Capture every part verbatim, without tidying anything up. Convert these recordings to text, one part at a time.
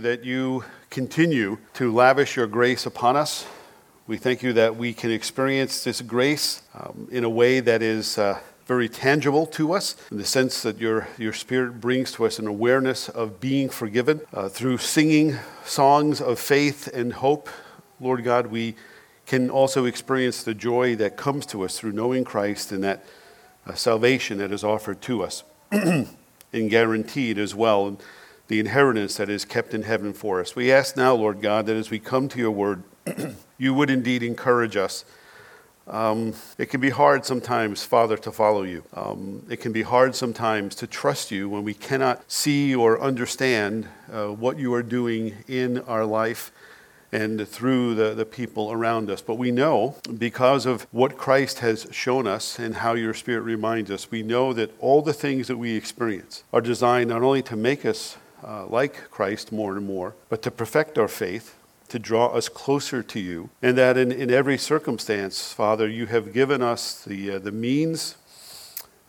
That you continue to lavish your grace upon us. We thank you that we can experience this grace um, in a way that is uh, very tangible to us, in the sense that your your Spirit brings to us an awareness of being forgiven uh, through singing songs of faith and hope. Lord God, we can also experience the joy that comes to us through knowing Christ and that uh, salvation that is offered to us and guaranteed as well. And the inheritance that is kept in heaven for us. We ask now, Lord God, that as we come to your word, you would indeed encourage us. Um, it can be hard sometimes, Father, to follow you. Um, it can be hard sometimes to trust you when we cannot see or understand uh, what you are doing in our life and through the, the people around us. But we know, because of what Christ has shown us and how your Spirit reminds us, we know that all the things that we experience are designed not only to make us Uh, like Christ more and more, but to perfect our faith, to draw us closer to you, and that in, in every circumstance, Father, you have given us the uh, the means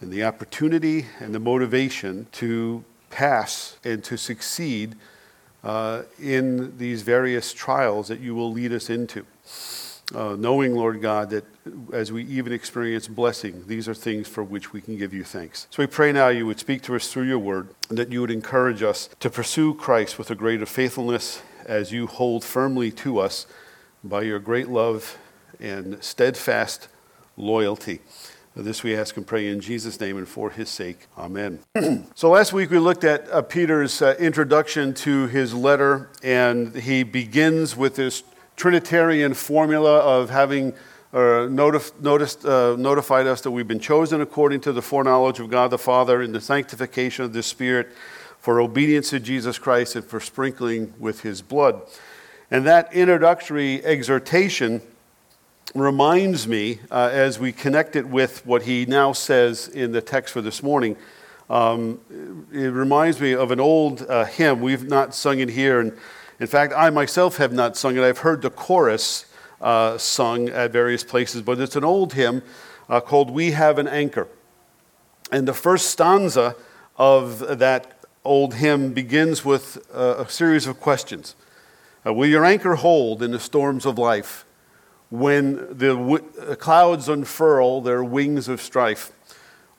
and the opportunity and the motivation to pass and to succeed uh, in these various trials that you will lead us into. Uh, knowing, Lord God, that as we even experience blessing, these are things for which we can give you thanks. So we pray now you would speak to us through your word, and that you would encourage us to pursue Christ with a greater faithfulness as you hold firmly to us by your great love and steadfast loyalty. This we ask and pray in Jesus' name and for his sake. Amen. So last week we looked at uh, Peter's uh, introduction to his letter, and he begins with this Trinitarian formula of having uh, notif- noticed, uh, notified us that we've been chosen according to the foreknowledge of God the Father in the sanctification of the Spirit for obedience to Jesus Christ and for sprinkling with his blood. And that introductory exhortation reminds me, uh, as we connect it with what he now says in the text for this morning, um, it reminds me of an old uh, hymn. We've not sung it here, and in fact, I myself have not sung it. I've heard the chorus uh, sung at various places, but it's an old hymn uh, called We Have an Anchor. And the first stanza of that old hymn begins with uh, a series of questions. Uh, will your anchor hold in the storms of life when the w- clouds unfurl their wings of strife?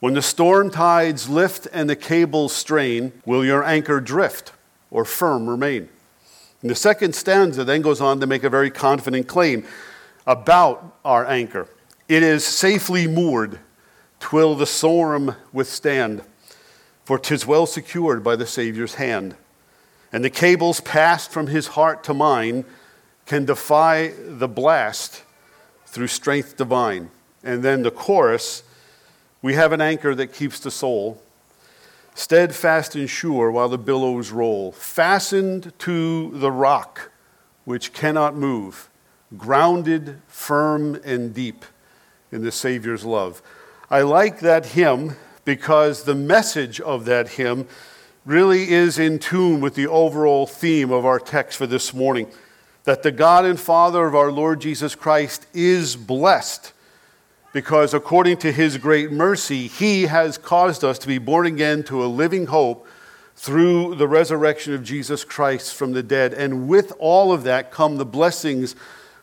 When the storm tides lift and the cables strain, will your anchor drift or firm remain? And the second stanza then goes on to make a very confident claim about our anchor. It is safely moored, 'twill the storm withstand, for 'tis well secured by the Savior's hand. And the cables passed from his heart to mine can defy the blast through strength divine. And then the chorus, we have an anchor that keeps the soul steadfast and sure while the billows roll, fastened to the rock which cannot move, grounded firm and deep in the Savior's love. I like that hymn because the message of that hymn really is in tune with the overall theme of our text for this morning, that the God and Father of our Lord Jesus Christ is blessed because according to his great mercy, he has caused us to be born again to a living hope through the resurrection of Jesus Christ from the dead. And with all of that come the blessings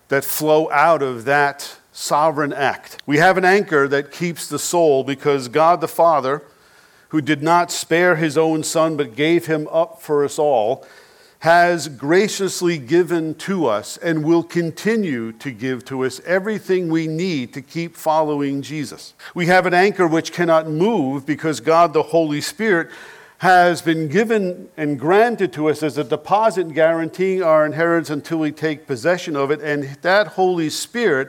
that flow out of that sovereign act. We have an anchor that keeps the soul because God the Father, who did not spare his own Son but gave him up for us all, has graciously given to us and will continue to give to us everything we need to keep following Jesus. We have an anchor which cannot move because God the Holy Spirit has been given and granted to us as a deposit guaranteeing our inheritance until we take possession of it. And that Holy Spirit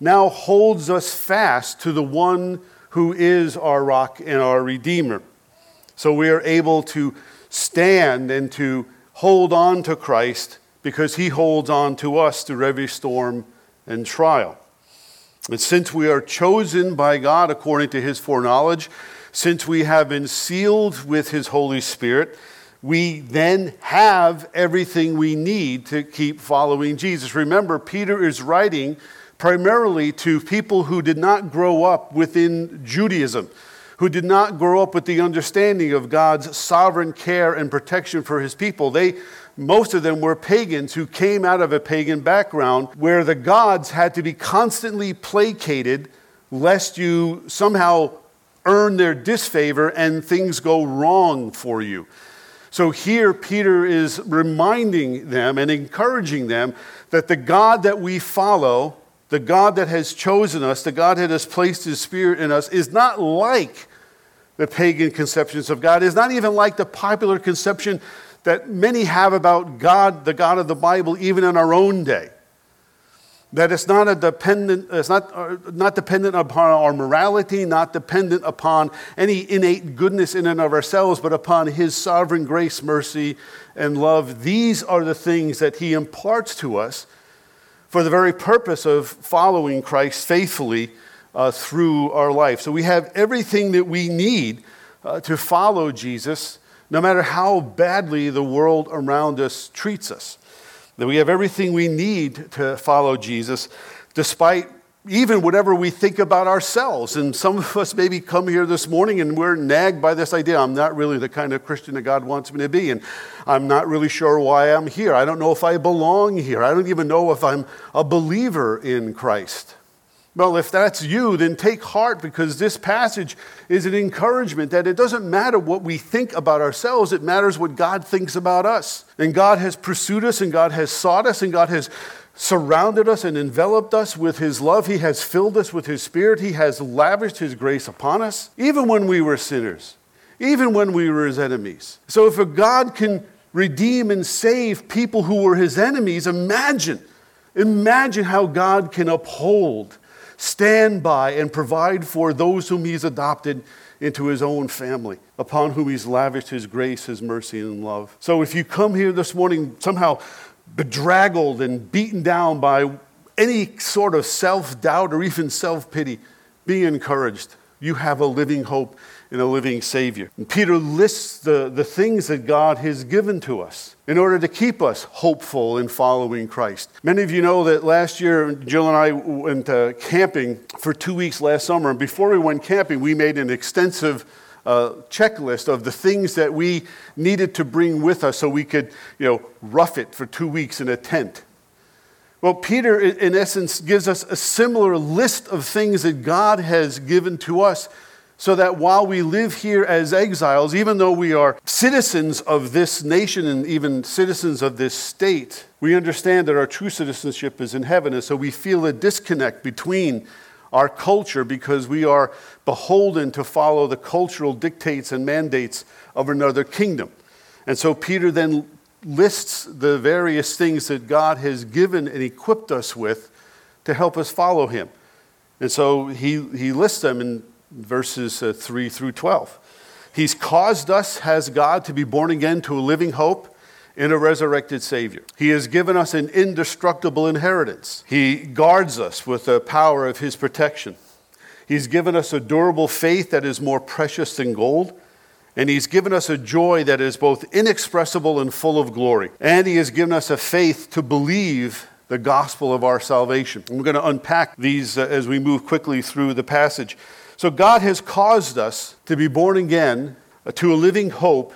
now holds us fast to the one who is our rock and our Redeemer. So we are able to stand and to hold on to Christ because he holds on to us through every storm and trial. And since we are chosen by God according to his foreknowledge, since we have been sealed with his Holy Spirit, we then have everything we need to keep following Jesus. Remember, Peter is writing primarily to people who did not grow up within Judaism, who did not grow up with the understanding of God's sovereign care and protection for his people. They most of them were pagans who came out of a pagan background where the gods had to be constantly placated lest you somehow earn their disfavor and things go wrong for you. So here Peter is reminding them and encouraging them that the God that we follow, the God that has chosen us, the God that has placed his spirit in us, is not like the pagan conceptions of God. It's not even like the popular conception that many have about God, the God of the Bible, even in our own day. That it's not a dependent, it's not, uh, not dependent upon our morality, not dependent upon any innate goodness in and of ourselves, but upon his sovereign grace, mercy, and love. These are the things that he imparts to us for the very purpose of following Christ faithfully uh, through our life. So we have everything that we need uh, to follow Jesus, no matter how badly the world around us treats us. That we have everything we need to follow Jesus, despite even whatever we think about ourselves. And some of us maybe come here this morning and we're nagged by this idea, I'm not really the kind of Christian that God wants me to be, and I'm not really sure why I'm here. I don't know if I belong here. I don't even know if I'm a believer in Christ. Well, if that's you, then take heart, because this passage is an encouragement that it doesn't matter what we think about ourselves, it matters what God thinks about us. And God has pursued us, and God has sought us, and God has surrounded us and enveloped us with his love. He has filled us with his spirit. He has lavished his grace upon us, even when we were sinners, even when we were his enemies. So if a God can redeem and save people who were his enemies, imagine, imagine how God can uphold, stand by, and provide for those whom he's adopted into his own family, upon whom he's lavished his grace, his mercy, and love. So if you come here this morning somehow bedraggled and beaten down by any sort of self-doubt or even self-pity, be encouraged. You have a living hope and a living Savior. And Peter lists the, the things that God has given to us in order to keep us hopeful in following Christ. Many of you know that last year, Jill and I went uh, camping for two weeks last summer. And before we went camping, we made an extensive uh, checklist of the things that we needed to bring with us so we could, you know, rough it for two weeks in a tent. Well, Peter, in essence, gives us a similar list of things that God has given to us, so that while we live here as exiles, even though we are citizens of this nation and even citizens of this state, we understand that our true citizenship is in heaven. And so we feel a disconnect between our culture, because we are beholden to follow the cultural dictates and mandates of another kingdom. And so Peter then lists the various things that God has given and equipped us with to help us follow him. And so he, he lists them in verses uh, three through twelve. He's caused us, has God, to be born again to a living hope in a resurrected Savior. He has given us an indestructible inheritance. He guards us with the power of his protection. He's given us a durable faith that is more precious than gold. And he's given us a joy that is both inexpressible and full of glory. And he has given us a faith to believe the gospel of our salvation. And we're going to unpack these uh, as we move quickly through the passage. So God has caused us to be born again to a living hope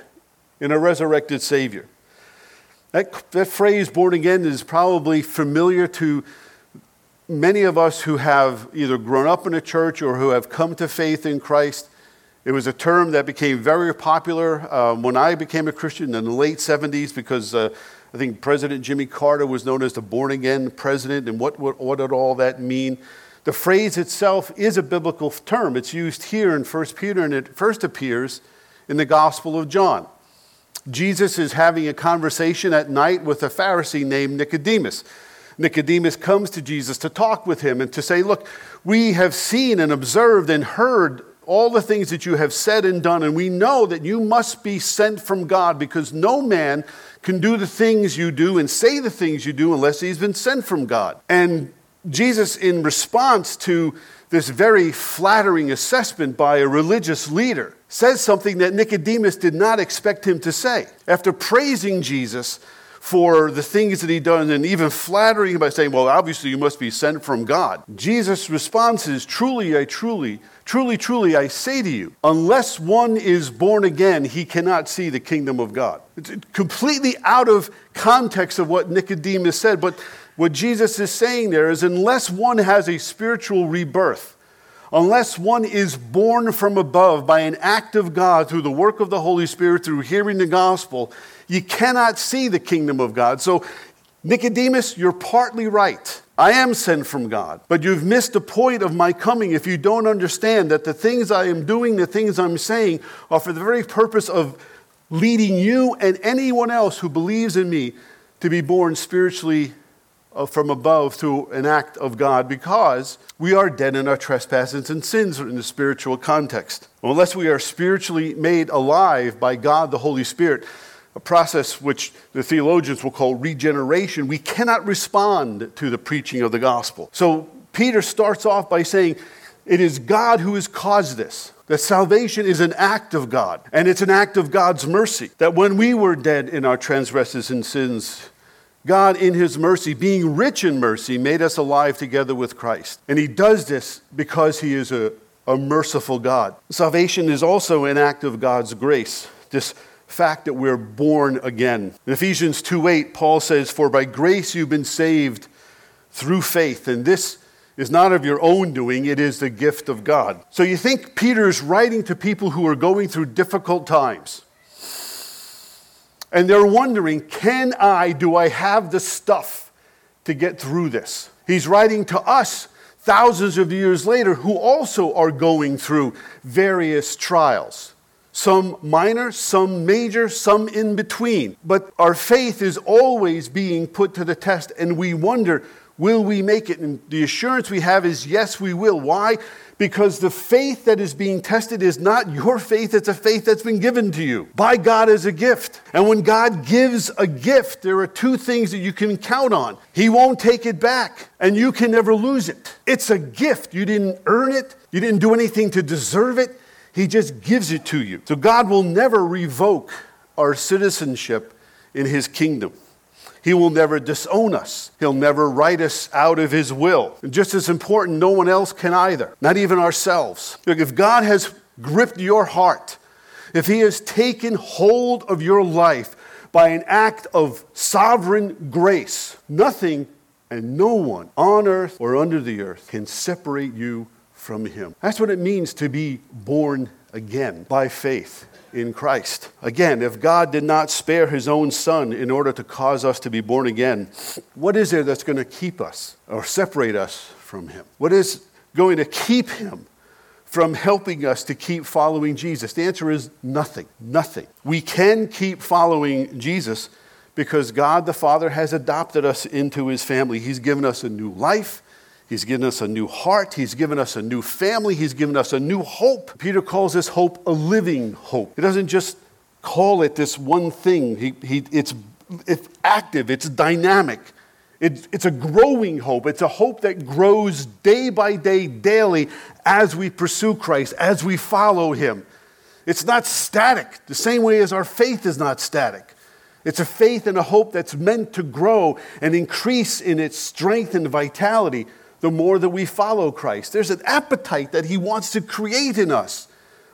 in a resurrected Savior. That, that phrase, born again, is probably familiar to many of us who have either grown up in a church or who have come to faith in Christ. It was a term that became very popular um, when I became a Christian in the late seventies, because uh, I think President Jimmy Carter was known as the born-again president, and what, what, what did all that mean? The phrase itself is a biblical term. It's used here in First Peter, and it first appears in the Gospel of John. Jesus is having a conversation at night with a Pharisee named Nicodemus. Nicodemus comes to Jesus to talk with him and to say, look, we have seen and observed and heard all the things that you have said and done, and we know that you must be sent from God, because no man can do the things you do and say the things you do unless he's been sent from God. And Jesus, in response to this very flattering assessment by a religious leader, says something that Nicodemus did not expect him to say. After praising Jesus for the things that he'd done, and even flattering him by saying, well, obviously you must be sent from God. Jesus' response is, truly, I truly, truly, truly, I say to you, unless one is born again, he cannot see the kingdom of God. It's completely out of context of what Nicodemus said, but what Jesus is saying there is, unless one has a spiritual rebirth, unless one is born from above by an act of God through the work of the Holy Spirit, through hearing the gospel, you cannot see the kingdom of God. So, Nicodemus, you're partly right. I am sent from God, but you've missed the point of my coming if you don't understand that the things I am doing, the things I'm saying, are for the very purpose of leading you and anyone else who believes in me to be born spiritually from above through an act of God, because we are dead in our trespasses and sins in the spiritual context. Unless we are spiritually made alive by God, the Holy Spirit, a process which the theologians will call regeneration, we cannot respond to the preaching of the gospel. So Peter starts off by saying, it is God who has caused this. That salvation is an act of God, and it's an act of God's mercy. That when we were dead in our transgressions and sins, God, in his mercy, being rich in mercy, made us alive together with Christ. And he does this because he is a, a merciful God. Salvation is also an act of God's grace, this fact that we're born again. In Ephesians two eight, Paul says, for by grace you've been saved through faith. And this is not of your own doing, it is the gift of God. So you think Peter's writing to people who are going through difficult times. And they're wondering, can I, do I have the stuff to get through this? He's writing to us thousands of years later who also are going through various trials. Some minor, some major, some in between. But our faith is always being put to the test, and we wonder, will we make it? And the assurance we have is, yes, we will. Why? Because the faith that is being tested is not your faith, it's a faith that's been given to you by God as a gift. And when God gives a gift, there are two things that you can count on. He won't take it back, and you can never lose it. It's a gift. You didn't earn it. You didn't do anything to deserve it. He just gives it to you. So God will never revoke our citizenship in his kingdom. He will never disown us. He'll never write us out of his will. And just as important, no one else can either, not even ourselves. Look, if God has gripped your heart, if he has taken hold of your life by an act of sovereign grace, nothing and no one on earth or under the earth can separate you from him. That's what it means to be born again by faith in Christ. Again, if God did not spare his own son in order to cause us to be born again, what is there that's going to keep us or separate us from him? What is going to keep him from helping us to keep following Jesus? The answer is nothing, nothing. We can keep following Jesus because God the Father has adopted us into his family. He's given us a new life. He's given us a new heart. He's given us a new family. He's given us a new hope. Peter calls this hope a living hope. He doesn't just call it this one thing. He, he, it's, it's active. It's dynamic. It, it's a growing hope. It's a hope that grows day by day, daily, as we pursue Christ, as we follow him. It's not static, the same way as our faith is not static. It's a faith and a hope that's meant to grow and increase in its strength and vitality the more that we follow Christ. There's an appetite that he wants to create in us.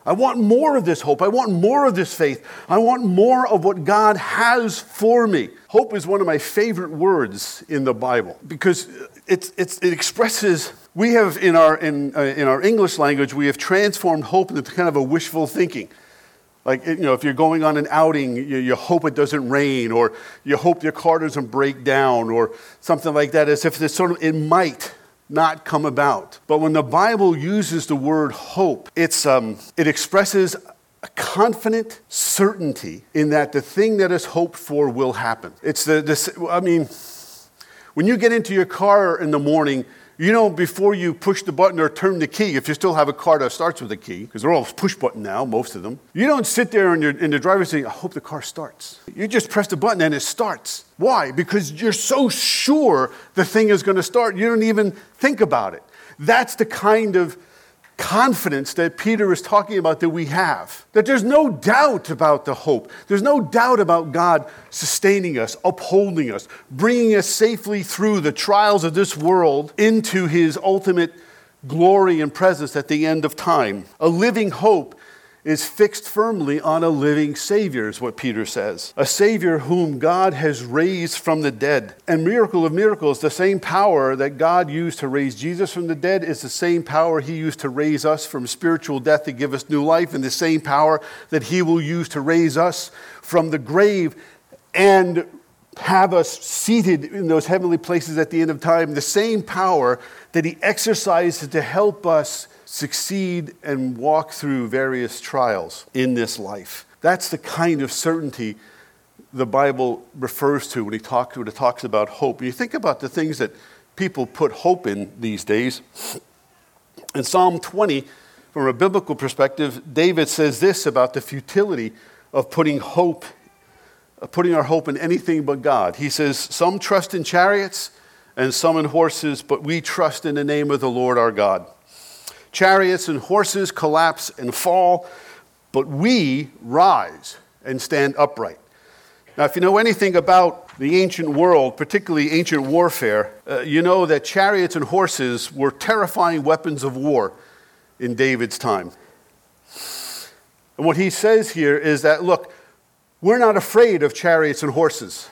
I want more of this hope. I want more of this faith. I want more of what God has for me. Hope is one of my favorite words in the Bible because it's, it's, it expresses, we have in our, in, uh, in our English language, we have transformed hope into kind of a wishful thinking. Like, you know, if you're going on an outing, you, you hope it doesn't rain, or you hope your car doesn't break down, or something like that, as if this sort of, it might not come about. But when the Bible uses the word hope, it's um, it expresses a confident certainty in that the thing that is hoped for will happen. It's the, the I mean, when you get into your car in the morning, you know, before you push the button or turn the key, if you still have a car that starts with a key, because they're all push button now, most of them, you don't sit there in, your, in the driver's seat, I hope the car starts. You just press the button and it starts. Why? Because you're so sure the thing is going to start, you don't even think about it. That's the kind of confidence that Peter is talking about that we have. That there's no doubt about the hope. There's no doubt about God sustaining us, upholding us, bringing us safely through the trials of this world into his ultimate glory and presence at the end of time. A living hope is fixed firmly on a living Savior, is what Peter says. A Savior whom God has raised from the dead. And miracle of miracles, the same power that God used to raise Jesus from the dead is the same power he used to raise us from spiritual death to give us new life, and the same power that he will use to raise us from the grave and have us seated in those heavenly places at the end of time. The same power that he exercises to help us succeed and walk through various trials in this life. That's the kind of certainty the Bible refers to when he talks when it talks about hope. You think about the things that people put hope in these days. In Psalm twenty, from a biblical perspective, David says this about the futility of putting hope, of putting our hope in anything but God. He says, "Some trust in chariots and some in horses, but we trust in the name of the Lord our God. Chariots and horses collapse and fall, but we rise and stand upright." Now, if you know anything about the ancient world, particularly ancient warfare, uh, you know that chariots and horses were terrifying weapons of war in David's time. And what he says here is that, look, we're not afraid of chariots and horses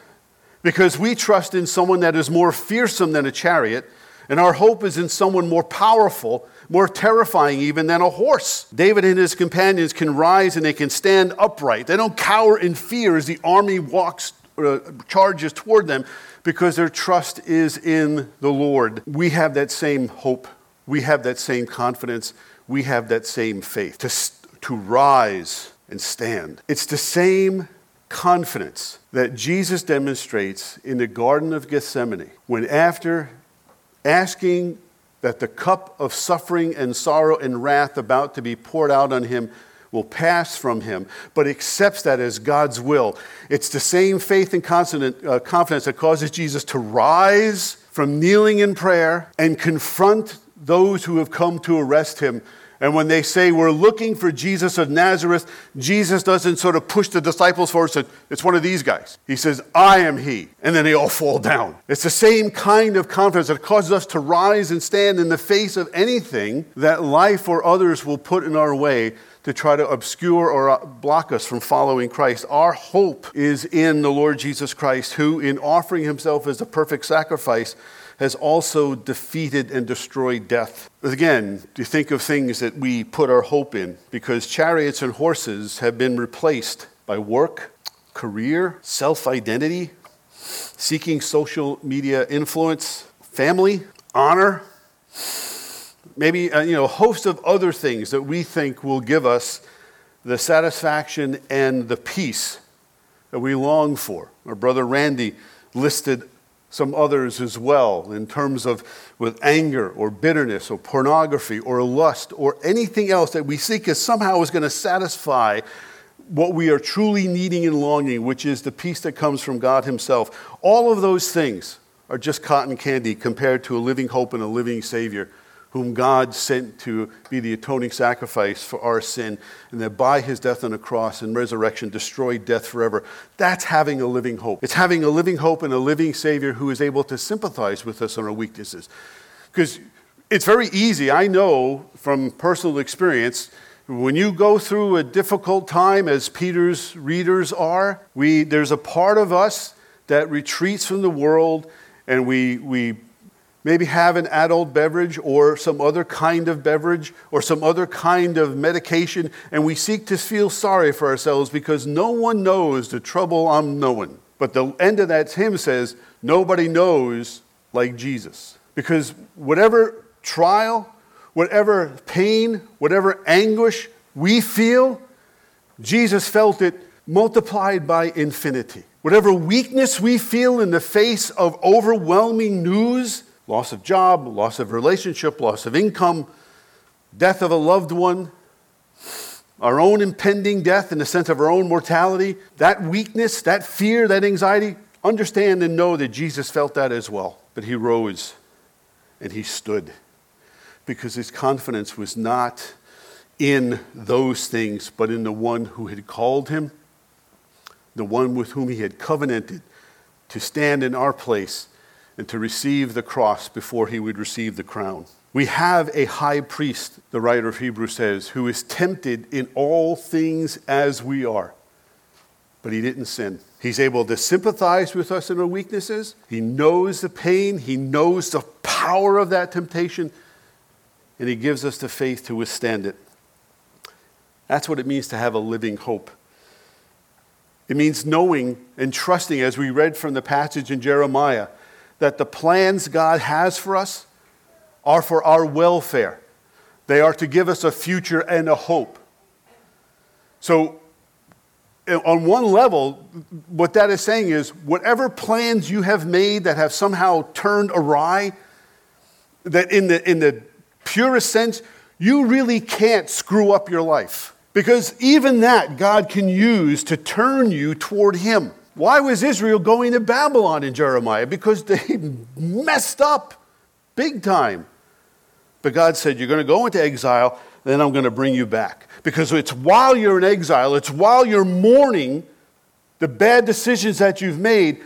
because we trust in someone that is more fearsome than a chariot, and our hope is in someone more powerful, more terrifying even than a horse. David and his companions can rise and they can stand upright. They don't cower in fear as the army walks or uh, charges toward them because their trust is in the Lord. We have that same hope. We have that same confidence. We have that same faith to, to rise and stand. It's the same confidence that Jesus demonstrates in the Garden of Gethsemane when, after asking that the cup of suffering and sorrow and wrath about to be poured out on him will pass from him, but accepts that as God's will. It's the same faith and confidence that causes Jesus to rise from kneeling in prayer and confront those who have come to arrest him. And when they say, "We're looking for Jesus of Nazareth," Jesus doesn't sort of push the disciples forward and say, "It's one of these guys." He says, "I am he." And then they all fall down. It's the same kind of confidence that causes us to rise and stand in the face of anything that life or others will put in our way to try to obscure or block us from following Christ. Our hope is in the Lord Jesus Christ, who, in offering himself as the perfect sacrifice, has also defeated and destroyed death. Again, you think of things that we put our hope in, because chariots and horses have been replaced by work, career, self-identity, seeking social media influence, family, honor, maybe uh, you know, a host of other things that we think will give us the satisfaction and the peace that we long for. Our brother Randy listed some others as well, in terms of with anger or bitterness or pornography or lust or anything else that we seek as somehow is going to satisfy what we are truly needing and longing, which is the peace that comes from God himself. All of those things are just cotton candy compared to a living hope and a living Savior whom God sent to be the atoning sacrifice for our sin, and that by his death on the cross and resurrection destroyed death forever. That's having a living hope. It's having a living hope and a living Savior who is able to sympathize with us on our weaknesses. Because it's very easy, I know from personal experience, when you go through a difficult time, as Peter's readers are, we there's a part of us that retreats from the world, and we we... maybe have an adult beverage or some other kind of beverage or some other kind of medication, and we seek to feel sorry for ourselves because no one knows the trouble I'm knowing. But the end of that hymn says, nobody knows like Jesus. Because whatever trial, whatever pain, whatever anguish we feel, Jesus felt it multiplied by infinity. Whatever weakness we feel in the face of overwhelming news, loss of job, loss of relationship, loss of income, death of a loved one, our own impending death in the sense of our own mortality, that weakness, that fear, that anxiety, understand and know that Jesus felt that as well. But he rose and he stood. because his confidence was not in those things, but in the one who had called him, the one with whom he had covenanted to stand in our place and to receive the cross before he would receive the crown. We have a high priest, the writer of Hebrews says, who is tempted in all things as we are, but he didn't sin. He's able to sympathize with us in our weaknesses. He knows the pain. He knows the power of that temptation, and he gives us the faith to withstand it. That's what it means to have a living hope. It means knowing and trusting, as we read from the passage in Jeremiah, that the plans God has for us are for our welfare. They are to give us a future and a hope. So, on one level, what that is saying is, whatever plans you have made that have somehow turned awry, that in the in the purest sense, you really can't screw up your life. Because even that God can use to turn you toward him. Why was Israel going to Babylon in Jeremiah? Because they messed up big time. But God said, you're going to go into exile, then I'm going to bring you back. Because it's while you're in exile, it's while you're mourning the bad decisions that you've made,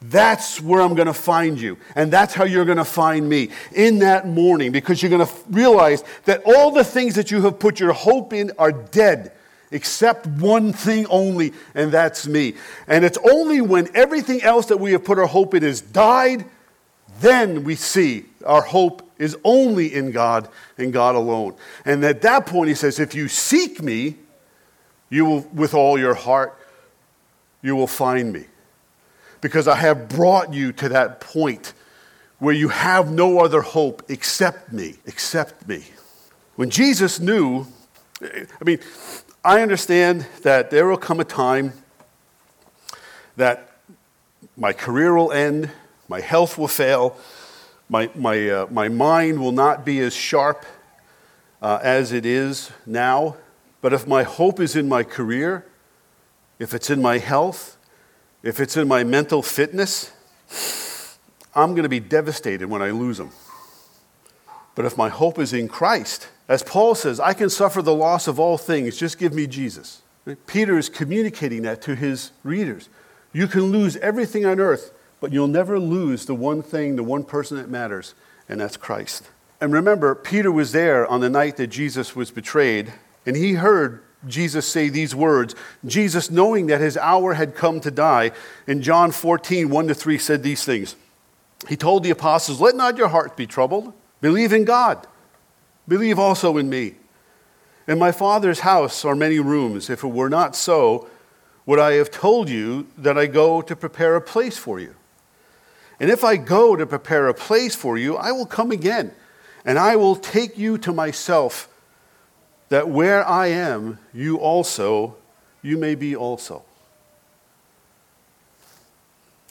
that's where I'm going to find you. And that's how you're going to find me, in that morning. Because you're going to realize that all the things that you have put your hope in are dead, except one thing only, and that's me. And it's only when everything else that we have put our hope in has died, then we see our hope is only in God and God alone. And at that point, he says, if you seek me, you will, with all your heart, you will find me. Because I have brought you to that point where you have no other hope except me, except me. When Jesus knew, I mean, I understand that there will come a time that my career will end, my health will fail, my my uh, my mind will not be as sharp uh, as it is now. But if my hope is in my career, if it's in my health, if it's in my mental fitness, I'm going to be devastated when I lose them. But if my hope is in Christ, as Paul says, I can suffer the loss of all things, just give me Jesus. Peter is communicating that to his readers. You can lose everything on earth, but you'll never lose the one thing, the one person that matters, and that's Christ. And remember, Peter was there on the night that Jesus was betrayed, and he heard Jesus say these words. Jesus, knowing that his hour had come to die, in John fourteen, one to three, said these things. He told the apostles, let not your heart be troubled. Believe in God. Believe also in me. In my Father's house are many rooms. If it were not so, would I have told you that I go to prepare a place for you? And if I go to prepare a place for you, I will come again, and I will take you to myself, that where I am, you also, you may be also.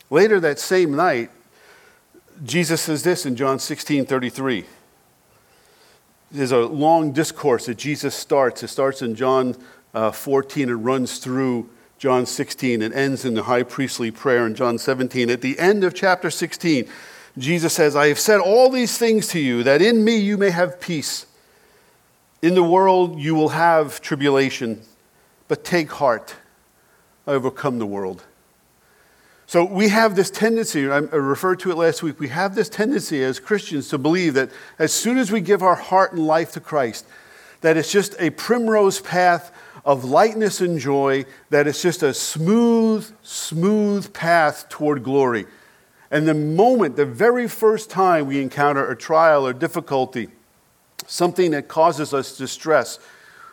Later that same night, Jesus says this in John sixteen thirty-three. There's a long discourse that Jesus starts. It starts in John uh, fourteen and runs through John sixteen and ends in the high priestly prayer in John seventeen. At the end of chapter sixteen, Jesus says, I have said all these things to you, that in me you may have peace. In the world you will have tribulation, but take heart, I overcome the world. So we have this tendency, I referred to it last week, we have this tendency as Christians to believe that as soon as we give our heart and life to Christ, that it's just a primrose path of lightness and joy, that it's just a smooth, smooth path toward glory. And the moment, the very first time we encounter a trial or difficulty, something that causes us distress,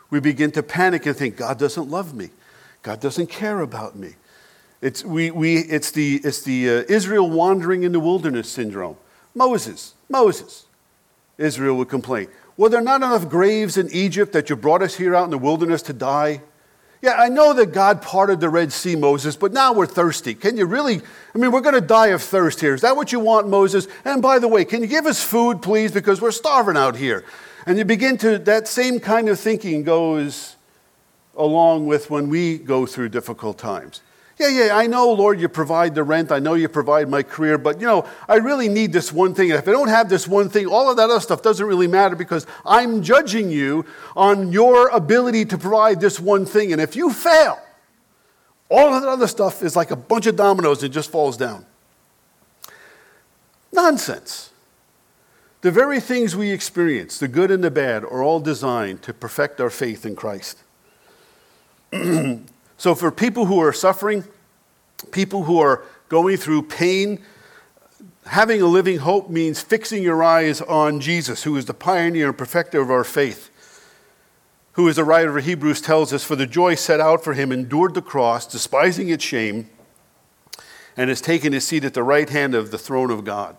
we begin to panic and think, God doesn't love me. God doesn't care about me. It's, we, we, it's the, it's the uh, Israel wandering in the wilderness syndrome. Moses, Moses, Israel would complain. Were there not enough graves in Egypt that you brought us here out in the wilderness to die? Yeah, I know that God parted the Red Sea, Moses, but now we're thirsty. Can you really, I mean, we're going to die of thirst here. Is that what you want, Moses? And by the way, can you give us food, please, because we're starving out here. And you begin to, that same kind of thinking goes along with when we go through difficult times. yeah, yeah, I know, Lord, you provide the rent. I know you provide my career. But, you know, I really need this one thing. And if I don't have this one thing, all of that other stuff doesn't really matter because I'm judging you on your ability to provide this one thing. And if you fail, all of that other stuff is like a bunch of dominoes that just falls down. Nonsense. The very things we experience, the good and the bad, are all designed to perfect our faith in Christ. So for people who are suffering, people who are going through pain, having a living hope means fixing your eyes on Jesus, who is the pioneer and perfecter of our faith, who, as the writer of Hebrews tells us, for the joy set out for him, endured the cross, despising its shame, and has taken his seat at the right hand of the throne of God.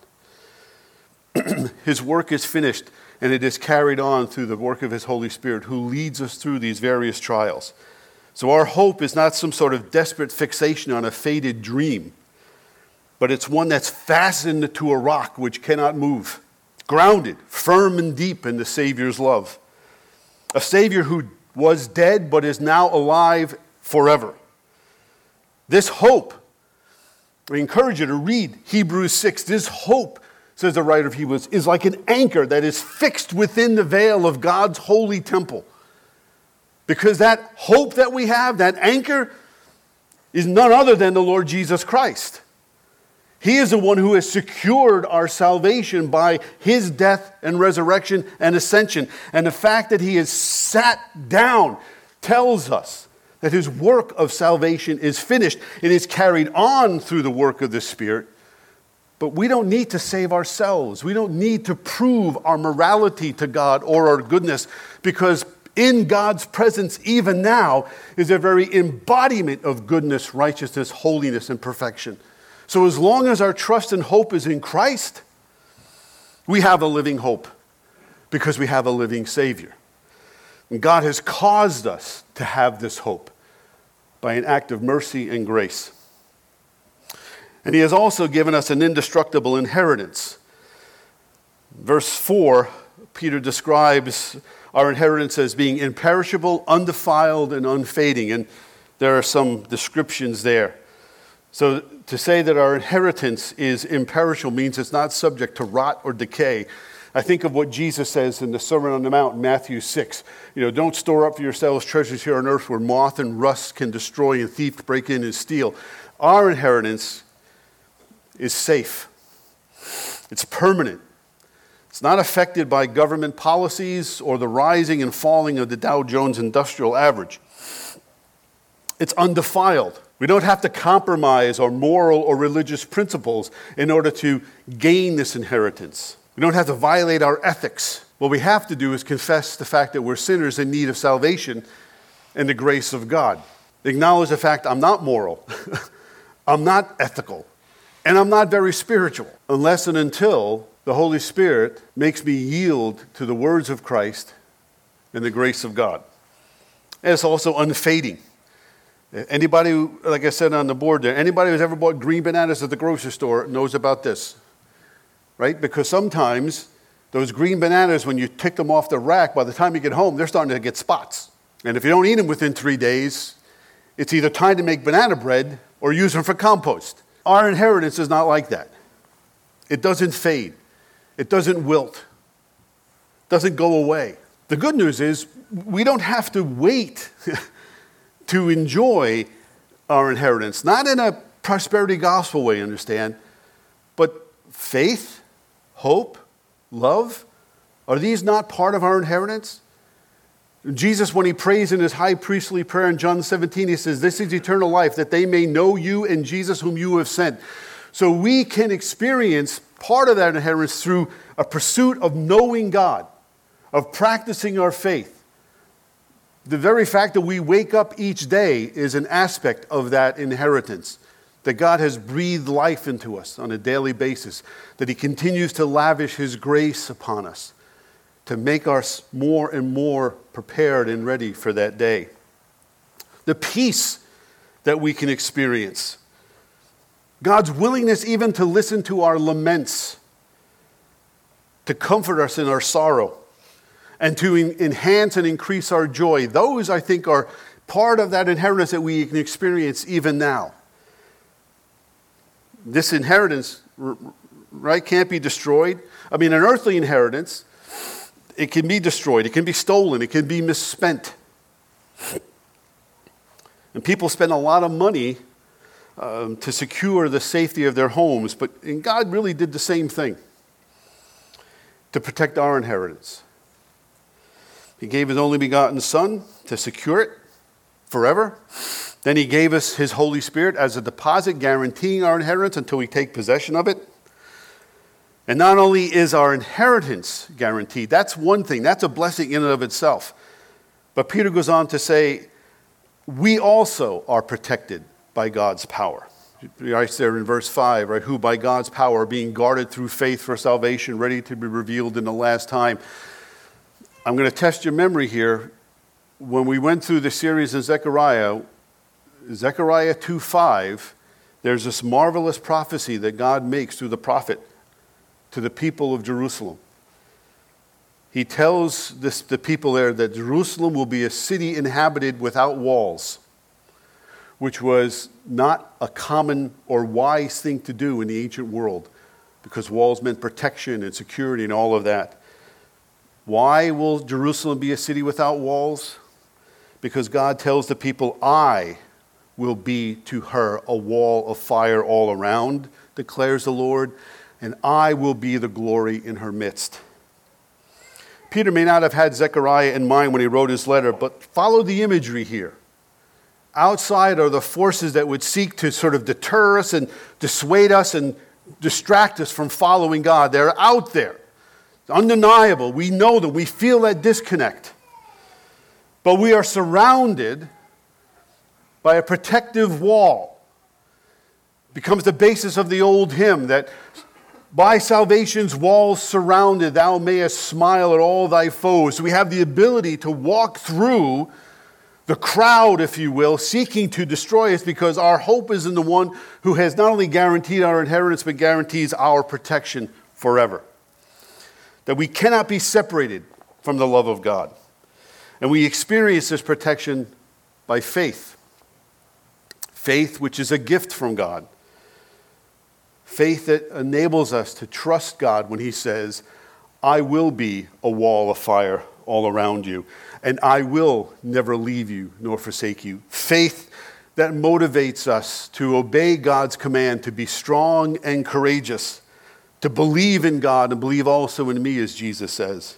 His work is finished, and it is carried on through the work of his Holy Spirit, who leads us through these various trials. So our hope is not some sort of desperate fixation on a faded dream, but it's one that's fastened to a rock which cannot move, grounded, firm and deep in the Savior's love. A Savior who was dead but is now alive forever. This hope, I encourage you to read Hebrews six. This hope, says the writer of Hebrews, is like an anchor that is fixed within the veil of God's holy temple. Because that hope that we have, that anchor, is none other than the Lord Jesus Christ. He is the one who has secured our salvation by his death and resurrection and ascension. And the fact that he has sat down tells us that his work of salvation is finished. It is carried on through the work of the Spirit. But we don't need to save ourselves. We don't need to prove our morality to God or our goodness, because in God's presence, even now, is a very embodiment of goodness, righteousness, holiness, and perfection. So as long as our trust and hope is in Christ, we have a living hope because we have a living Savior. And God has caused us to have this hope by an act of mercy and grace. And he has also given us an indestructible inheritance. Verse four, Peter describes our inheritance as being imperishable, undefiled, and unfading. And there are some descriptions there. So to say that our inheritance is imperishable means it's not subject to rot or decay. I think of what Jesus says in the Sermon on the Mount, Matthew six. You know, don't store up for yourselves treasures here on earth where moth and rust can destroy and thief break in and steal. Our inheritance is safe. It's permanent. It's not affected by government policies or the rising and falling of the Dow Jones Industrial Average. It's undefiled. We don't have to compromise our moral or religious principles in order to gain this inheritance. We don't have to violate our ethics. What we have to do is confess the fact that we're sinners in need of salvation and the grace of God. Acknowledge the fact I'm not moral, I'm not ethical, and I'm not very spiritual, unless and until the Holy Spirit makes me yield to the words of Christ and the grace of God. And it's also unfading. Anybody, like I said on the board there, anybody who's ever bought green bananas at the grocery store knows about this, right? Because sometimes those green bananas, when you pick them off the rack, by the time you get home, they're starting to get spots. And if you don't eat them within three days, it's either time to make banana bread or use them for compost. Our inheritance is not like that. It doesn't fade. It doesn't wilt, doesn't go away. The good news is we don't have to wait to enjoy our inheritance. Not in a prosperity gospel way, understand, but faith, hope, love, are these not part of our inheritance? Jesus, when he prays in his high priestly prayer in John seventeen, he says, this is eternal life, that they may know you and Jesus whom you have sent. So we can experience part of that inheritance through a pursuit of knowing God, of practicing our faith. The very fact that we wake up each day is an aspect of that inheritance, that God has breathed life into us on a daily basis, that he continues to lavish his grace upon us to make us more and more prepared and ready for that day. The peace that we can experience, God's willingness even to listen to our laments, to comfort us in our sorrow, and to en- enhance and increase our joy. Those, I think, are part of that inheritance that we can experience even now. this inheritance, right, can't be destroyed. I mean, an earthly inheritance, it can be destroyed, it can be stolen, it can be misspent. And people spend a lot of money um, to secure the safety of their homes, but and God really did the same thing to protect our inheritance. He gave his only begotten Son to secure it forever. Then he gave us his Holy Spirit as a deposit, guaranteeing our inheritance until we take possession of it. And not only is our inheritance guaranteed, that's one thing, that's a blessing in and of itself. But Peter goes on to say, we also are protected by God's power. Right there in verse five, right? Who by God's power are being guarded through faith for salvation, ready to be revealed in the last time. I'm going to test your memory here. When we went through the series in Zechariah, Zechariah two five, there's this marvelous prophecy that God makes through the prophet to the people of Jerusalem. He tells this, the people there, that Jerusalem will be a city inhabited without walls, which was not a common or wise thing to do in the ancient world, because walls meant protection and security and all of that. Why will Jerusalem be a city without walls? Because God tells the people, I will be to her a wall of fire all around, declares the Lord, and I will be the glory in her midst. Peter may not have had Zechariah in mind when he wrote his letter, but follow the imagery here. Outside are the forces that would seek to sort of deter us and dissuade us and distract us from following God. They're out there. It's undeniable. We know them. We feel that disconnect. But we are surrounded by a protective wall. It becomes the basis of the old hymn that by salvation's walls surrounded, thou mayest smile at all thy foes. So we have the ability to walk through the crowd, if you will, seeking to destroy us, because our hope is in the one who has not only guaranteed our inheritance, but guarantees our protection forever. That we cannot be separated from the love of God. And we experience this protection by faith. Faith, which is a gift from God. Faith that enables us to trust God when he says, I will be a wall of fire all around you, and I will never leave you nor forsake you. Faith that motivates us to obey God's command, to be strong and courageous, to believe in God and believe also in me, as Jesus says.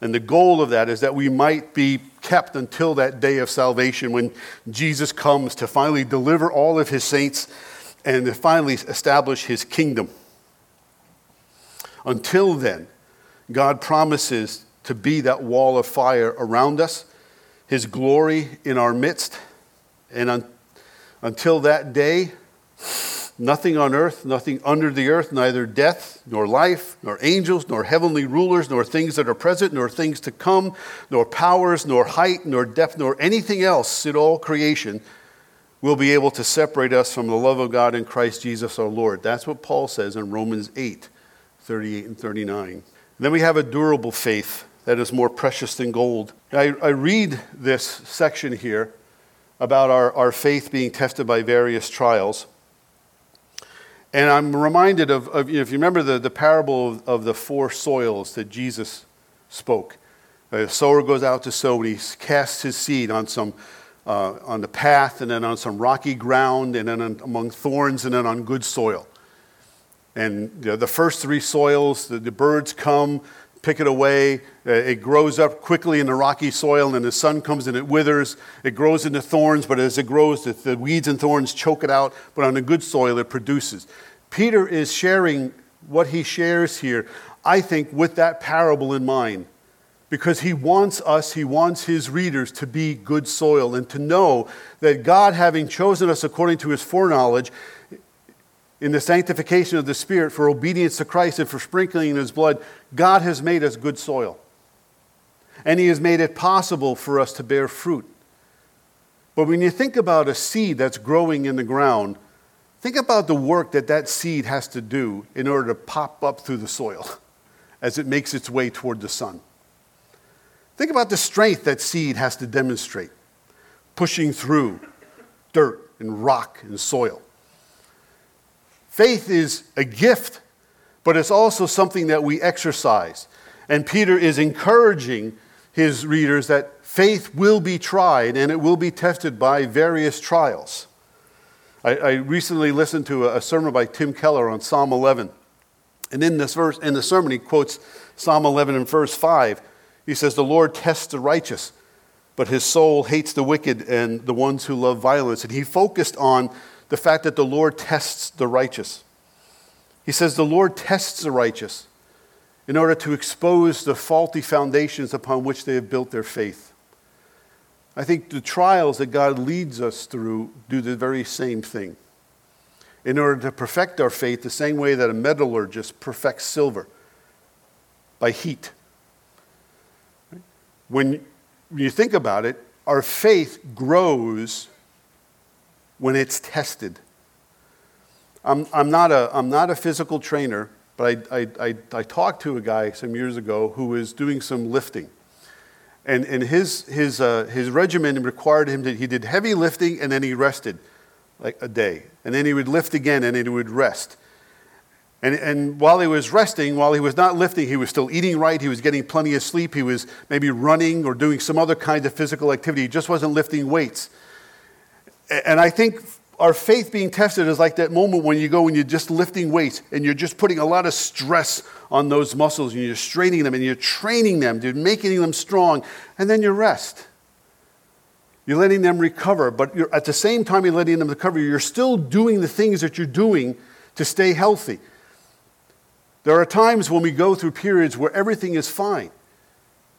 And the goal of that is that we might be kept until that day of salvation when Jesus comes to finally deliver all of his saints and to finally establish his kingdom. Until then, God promises to be that wall of fire around us, his glory in our midst. And un- until that day, nothing on earth, nothing under the earth, neither death, nor life, nor angels, nor heavenly rulers, nor things that are present, nor things to come, nor powers, nor height, nor depth, nor anything else in all creation will be able to separate us from the love of God in Christ Jesus our Lord. That's what Paul says in Romans eight, thirty-eight and thirty-nine. And then we have a durable faith that is more precious than gold. I, I read this section here about our, our faith being tested by various trials. And I'm reminded of, of if you remember the, the parable of, of the four soils that Jesus spoke. A sower goes out to sow and he casts his seed on some Uh, on the path, and then on some rocky ground, and then on, among thorns, and then on good soil. And you know, the first three soils, the, the birds come, pick it away, uh, it grows up quickly in the rocky soil, and then the sun comes and it withers, it grows into thorns, but as it grows, the, the weeds and thorns choke it out, but on the good soil it produces. Peter is sharing what he shares here, I think, with that parable in mind. Because he wants us, he wants his readers to be good soil and to know that God, having chosen us according to his foreknowledge in the sanctification of the Spirit for obedience to Christ and for sprinkling in his blood, God has made us good soil. And he has made it possible for us to bear fruit. But when you think about a seed that's growing in the ground, think about the work that that seed has to do in order to pop up through the soil as it makes its way toward the sun. Think about the strength that seed has to demonstrate, pushing through dirt and rock and soil. Faith is a gift, but it's also something that we exercise. And Peter is encouraging his readers that faith will be tried and it will be tested by various trials. I, I recently listened to a sermon by Tim Keller on Psalm eleven. And in this verse, in the sermon, he quotes Psalm eleven and verse five. He says, "The Lord tests the righteous, but his soul hates the wicked and the ones who love violence." And he focused on the fact that the Lord tests the righteous. He says, "The Lord tests the righteous in order to expose the faulty foundations upon which they have built their faith." I think the trials that God leads us through do the very same thing. In order to perfect our faith the same way that a metallurgist perfects silver, by heat. When you think about it, our faith grows when it's tested. I'm, I'm, not, a, I'm not a physical trainer, but I, I, I, I talked to a guy some years ago who was doing some lifting. And, and his, his, uh, his regimen required him that he did heavy lifting and then he rested. Like a day. And then he would lift again and then he would rest. And and while he was resting, while he was not lifting, he was still eating right, he was getting plenty of sleep, he was maybe running or doing some other kind of physical activity, he just wasn't lifting weights. And I think our faith being tested is like that moment when you go and you're just lifting weights and you're just putting a lot of stress on those muscles and you're straining them and you're training them, you're making them strong, and then you rest. You're letting them recover, but you're, at the same time you're letting them recover, you're still doing the things that you're doing to stay healthy. There are times when we go through periods where everything is fine.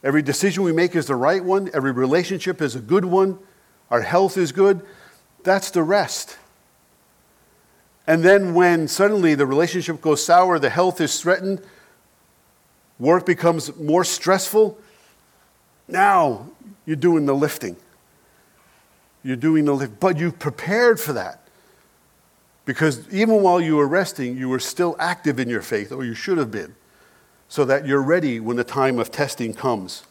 Every decision we make is the right one. Every relationship is a good one. Our health is good. That's the rest. And then when suddenly the relationship goes sour, the health is threatened, work becomes more stressful, now you're doing the lifting. You're doing the lift, but you prepared for that. Because even while you were resting, you were still active in your faith, or you should have been, so that you're ready when the time of testing comes.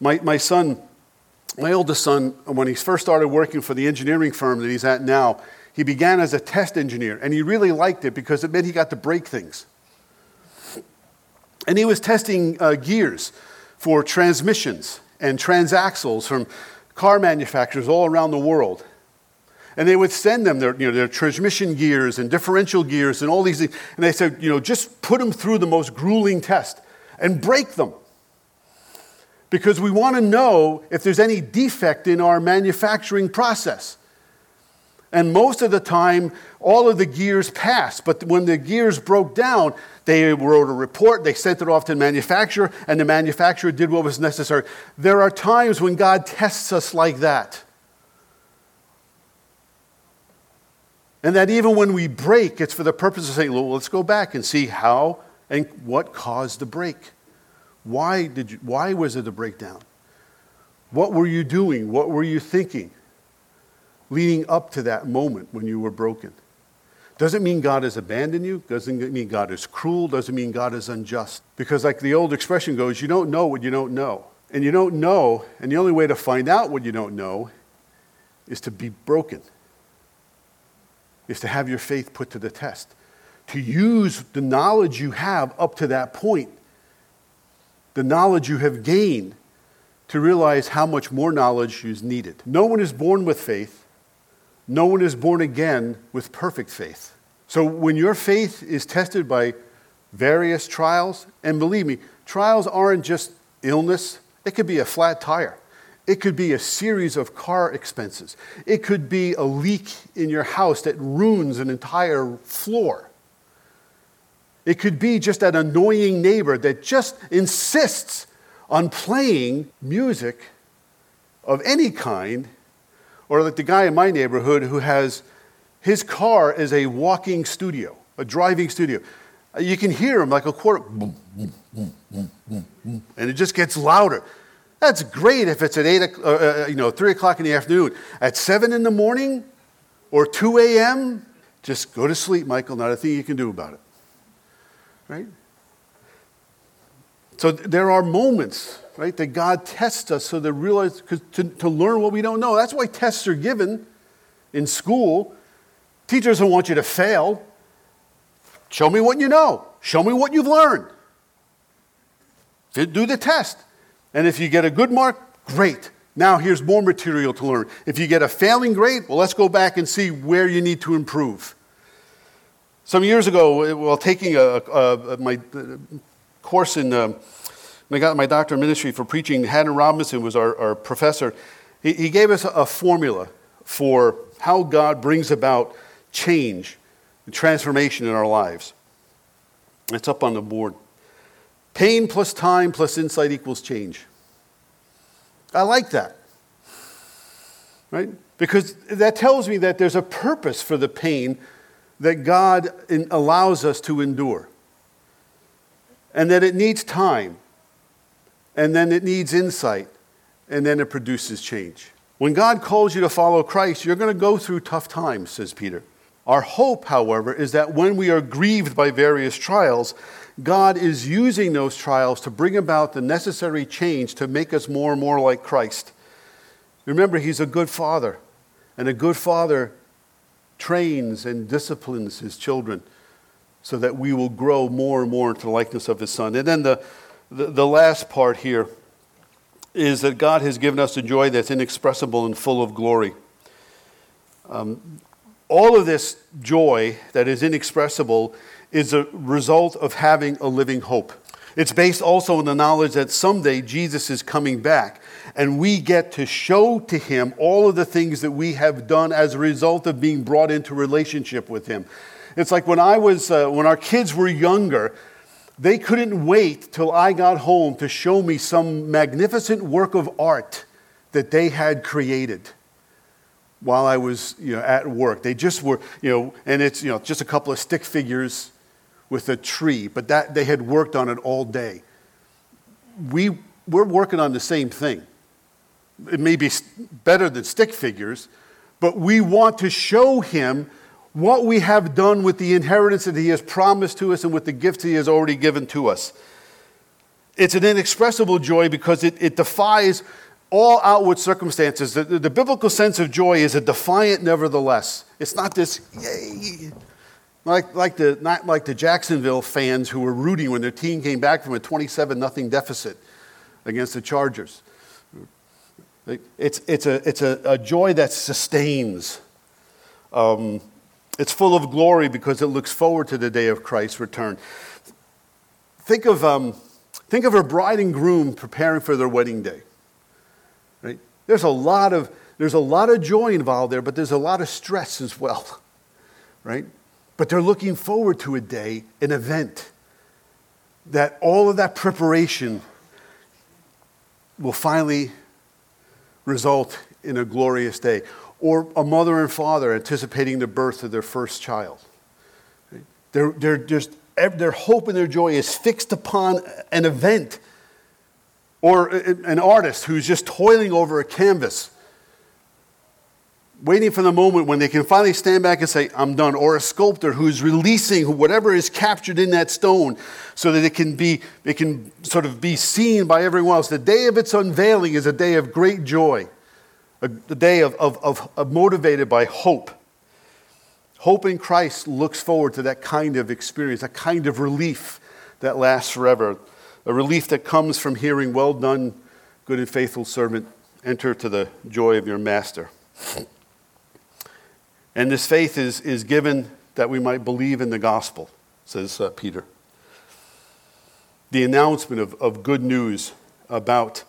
My my son, my oldest son, when he first started working for the engineering firm that he's at now, he began as a test engineer, and he really liked it because it meant he got to break things. And he was testing uh, gears for transmissions and transaxles from car manufacturers all around the world. And they would send them their, you know, their transmission gears and differential gears and all these things. And they said, you know, just put them through the most grueling test and break them. Because we want to know if there's any defect in our manufacturing process. And most of the time, all of the gears passed. But when the gears broke down, they wrote a report, they sent it off to the manufacturer, and the manufacturer did what was necessary. There are times when God tests us like that. And that even when we break, it's for the purpose of saying, well, let's go back and see how and what caused the break. Why did you, why was it a breakdown? What were you doing? What were you thinking? Leading up to that moment when you were broken. Doesn't mean God has abandoned you. Doesn't mean God is cruel. Doesn't mean God is unjust. Because like the old expression goes, you don't know what you don't know. And you don't know, and the only way to find out what you don't know is to be broken, is to have your faith put to the test, to use the knowledge you have up to that point, the knowledge you have gained, to realize how much more knowledge is needed. No one is born with faith. No one is born again with perfect faith. So when your faith is tested by various trials, and believe me, trials aren't just illness. It could be a flat tire. It could be a series of car expenses. It could be a leak in your house that ruins an entire floor. It could be just that annoying neighbor that just insists on playing music of any kind. Or like the guy in my neighborhood who has, his car is a walking studio, a driving studio. You can hear him like a quarter, boom, boom, boom, boom, boom, boom, and it just gets louder. That's great if it's at eight, uh, you know, three o'clock in the afternoon. At seven in the morning, or two a m, just go to sleep, Michael. Not a thing you can do about it, right? So there are moments, right, that God tests us so they realize, cause to, to learn what we don't know. That's why tests are given in school. Teachers don't want you to fail. Show me what you know. Show me what you've learned. Do the test. And if you get a good mark, great. Now here's more material to learn. If you get a failing grade, well, let's go back and see where you need to improve. Some years ago, while taking a, a, a, my course in, um, when I got my doctorate of ministry for preaching, Haddon Robinson was our, our professor. He, he gave us a formula for how God brings about change and transformation in our lives. It's up on the board. Pain plus time plus insight equals change. I like that, right? Because that tells me that there's a purpose for the pain that God in, allows us to endure. And that it needs time. And then it needs insight. And then it produces change. When God calls you to follow Christ, you're going to go through tough times, says Peter. Our hope, however, is that when we are grieved by various trials, God is using those trials to bring about the necessary change to make us more and more like Christ. Remember, he's a good father, and a good father trains and disciplines his children so that we will grow more and more into the likeness of his son. And then the, the, the last part here is that God has given us a joy that's inexpressible and full of glory. Um, all of this joy that is inexpressible is a result of having a living hope. It's based also on the knowledge that someday Jesus is coming back, and we get to show to him all of the things that we have done as a result of being brought into relationship with him. It's like when I was, uh, when our kids were younger, they couldn't wait till I got home to show me some magnificent work of art that they had created while I was, you know, at work. They just were, you know, and it's, you know, just a couple of stick figures with a tree, but that they had worked on it all day. We, we're working on the same thing. It may be better than stick figures, but we want to show him what we have done with the inheritance that he has promised to us and with the gifts he has already given to us. It's an inexpressible joy because it, it defies all outward circumstances. The, the, the biblical sense of joy is a defiant nevertheless. It's not this, yay, like, like the, not like the Jacksonville fans who were rooting when their team came back from a twenty-seven nothing deficit against the Chargers. It's, it's, a, it's a, a joy that sustains. Um, it's full of glory because it looks forward to the day of Christ's return. Think of, um, think of a bride and groom preparing for their wedding day. Right? There's a lot of there's a lot of joy involved there, but there's a lot of stress as well, right? But they're looking forward to a day, an event, that all of that preparation will finally result in a glorious day. Or a mother and father anticipating the birth of their first child. Right? They're they're just their hope and their joy is fixed upon an event. Or an artist who's just toiling over a canvas, waiting for the moment when they can finally stand back and say, I'm done. Or a sculptor who's releasing whatever is captured in that stone so that it can be, it can sort of be seen by everyone else. The day of its unveiling is a day of great joy, a day of, of, of, of motivated by hope. Hope in Christ looks forward to that kind of experience, that kind of relief that lasts forever. A relief that comes from hearing, well done, good and faithful servant, enter to the joy of your master. And this faith is, is given that we might believe in the gospel, says uh, Peter. The announcement of, of good news about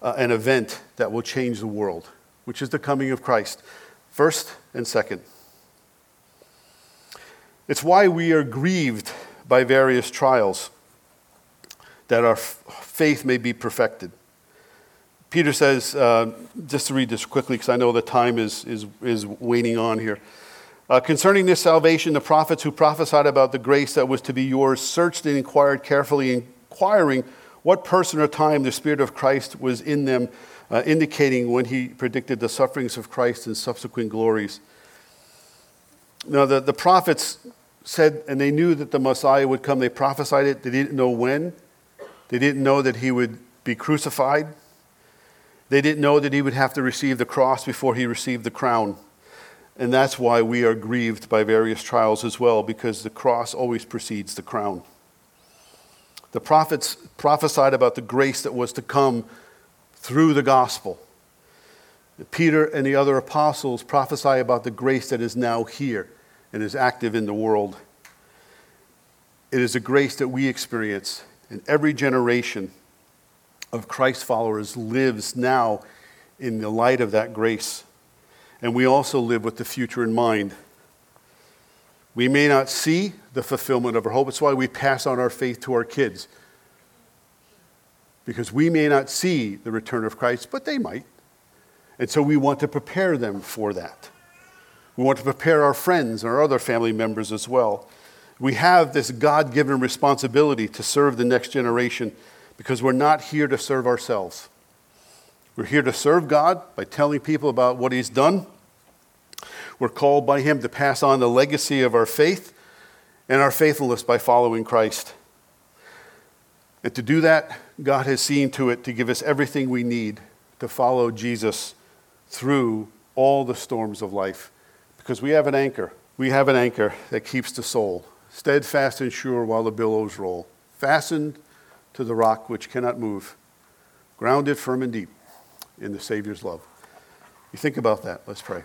uh, an event that will change the world, which is the coming of Christ, first and second. It's why we are grieved by various trials, that our faith may be perfected. Peter says, uh, just to read this quickly, because I know the time is is, is waning on here. Uh, Concerning this salvation, the prophets who prophesied about the grace that was to be yours searched and inquired carefully, inquiring what person or time the Spirit of Christ was in them, uh, indicating when he predicted the sufferings of Christ and subsequent glories. Now, the, the prophets said, and they knew that the Messiah would come. They prophesied it. They didn't know when. They didn't know that he would be crucified. They didn't know that he would have to receive the cross before he received the crown. And that's why we are grieved by various trials as well, because the cross always precedes the crown. The prophets prophesied about the grace that was to come through the gospel. Peter and the other apostles prophesy about the grace that is now here and is active in the world. It is a grace that we experience, and every generation of Christ followers lives now in the light of that grace. And we also live with the future in mind. We may not see the fulfillment of our hope. It's why we pass on our faith to our kids. Because we may not see the return of Christ, but they might. And so we want to prepare them for that. We want to prepare our friends and our other family members as well. We have this God-given responsibility to serve the next generation because we're not here to serve ourselves. We're here to serve God by telling people about what He's done. We're called by Him to pass on the legacy of our faith and our faithfulness by following Christ. And to do that, God has seen to it to give us everything we need to follow Jesus through all the storms of life, because we have an anchor. We have an anchor that keeps the soul steadfast and sure while the billows roll, fastened to the rock which cannot move, grounded firm and deep in the Savior's love. You think about that. Let's pray.